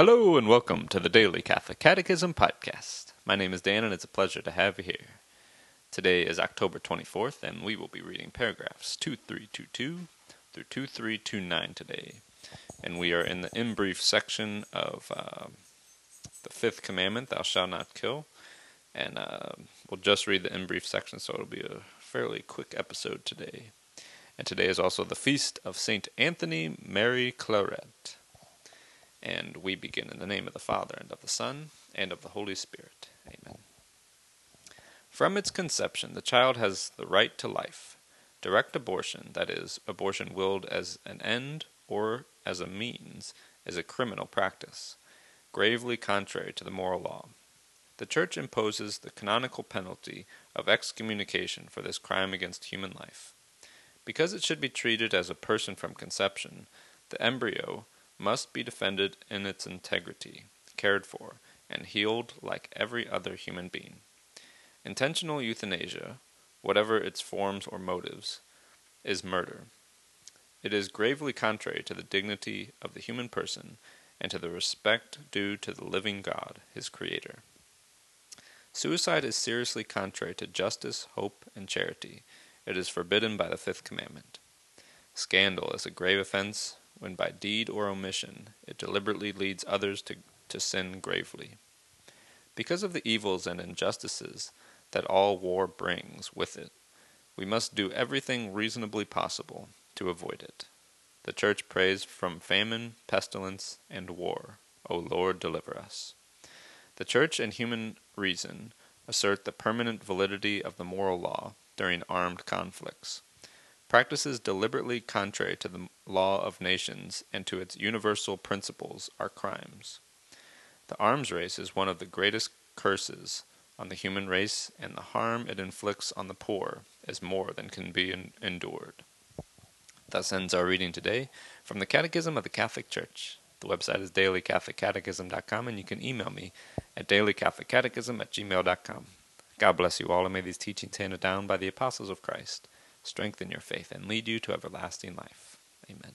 Hello and welcome to the Daily Catholic Catechism Podcast. My name is Dan and it's a pleasure to have you here. Today is October 24th and we will be reading paragraphs 2322 through 2329 today. And we are in the in brief section of the Fifth Commandment, Thou Shalt Not Kill. And we'll just read the in brief section, so it'll be a fairly quick episode today. And today is also the Feast of St. Anthony Mary Clarette. And we begin in the name of the Father, and of the Son, and of the Holy Spirit. Amen. From its conception, the child has the right to life. Direct abortion, that is, abortion willed as an end or as a means, is a criminal practice, gravely contrary to the moral law. The Church imposes the canonical penalty of excommunication for this crime against human life. Because it should be treated as a person from conception, the embryo must be defended in its integrity, cared for, and healed like every other human being. Intentional euthanasia, whatever its forms or motives, is murder. It is gravely contrary to the dignity of the human person and to the respect due to the living God, his Creator. Suicide is seriously contrary to justice, hope, and charity. It is forbidden by the Fifth Commandment. Scandal is a grave offense when by deed or omission it deliberately leads others to sin gravely. Because of the evils and injustices that all war brings with it, we must do everything reasonably possible to avoid it. The Church prays from famine, pestilence, and war, O Lord, deliver us. The Church and human reason assert the permanent validity of the moral law during armed conflicts. Practices deliberately contrary to the law of nations and to its universal principles are crimes. The arms race is one of the greatest curses on the human race, and the harm it inflicts on the poor is more than can be endured. Thus ends our reading today from the Catechism of the Catholic Church. The website is dailycatholiccatechism.com, and you can email me at dailycatholiccatechism@gmail.com. God bless you all, and may these teachings handed down by the apostles of Christ strengthen your faith and lead you to everlasting life. Amen.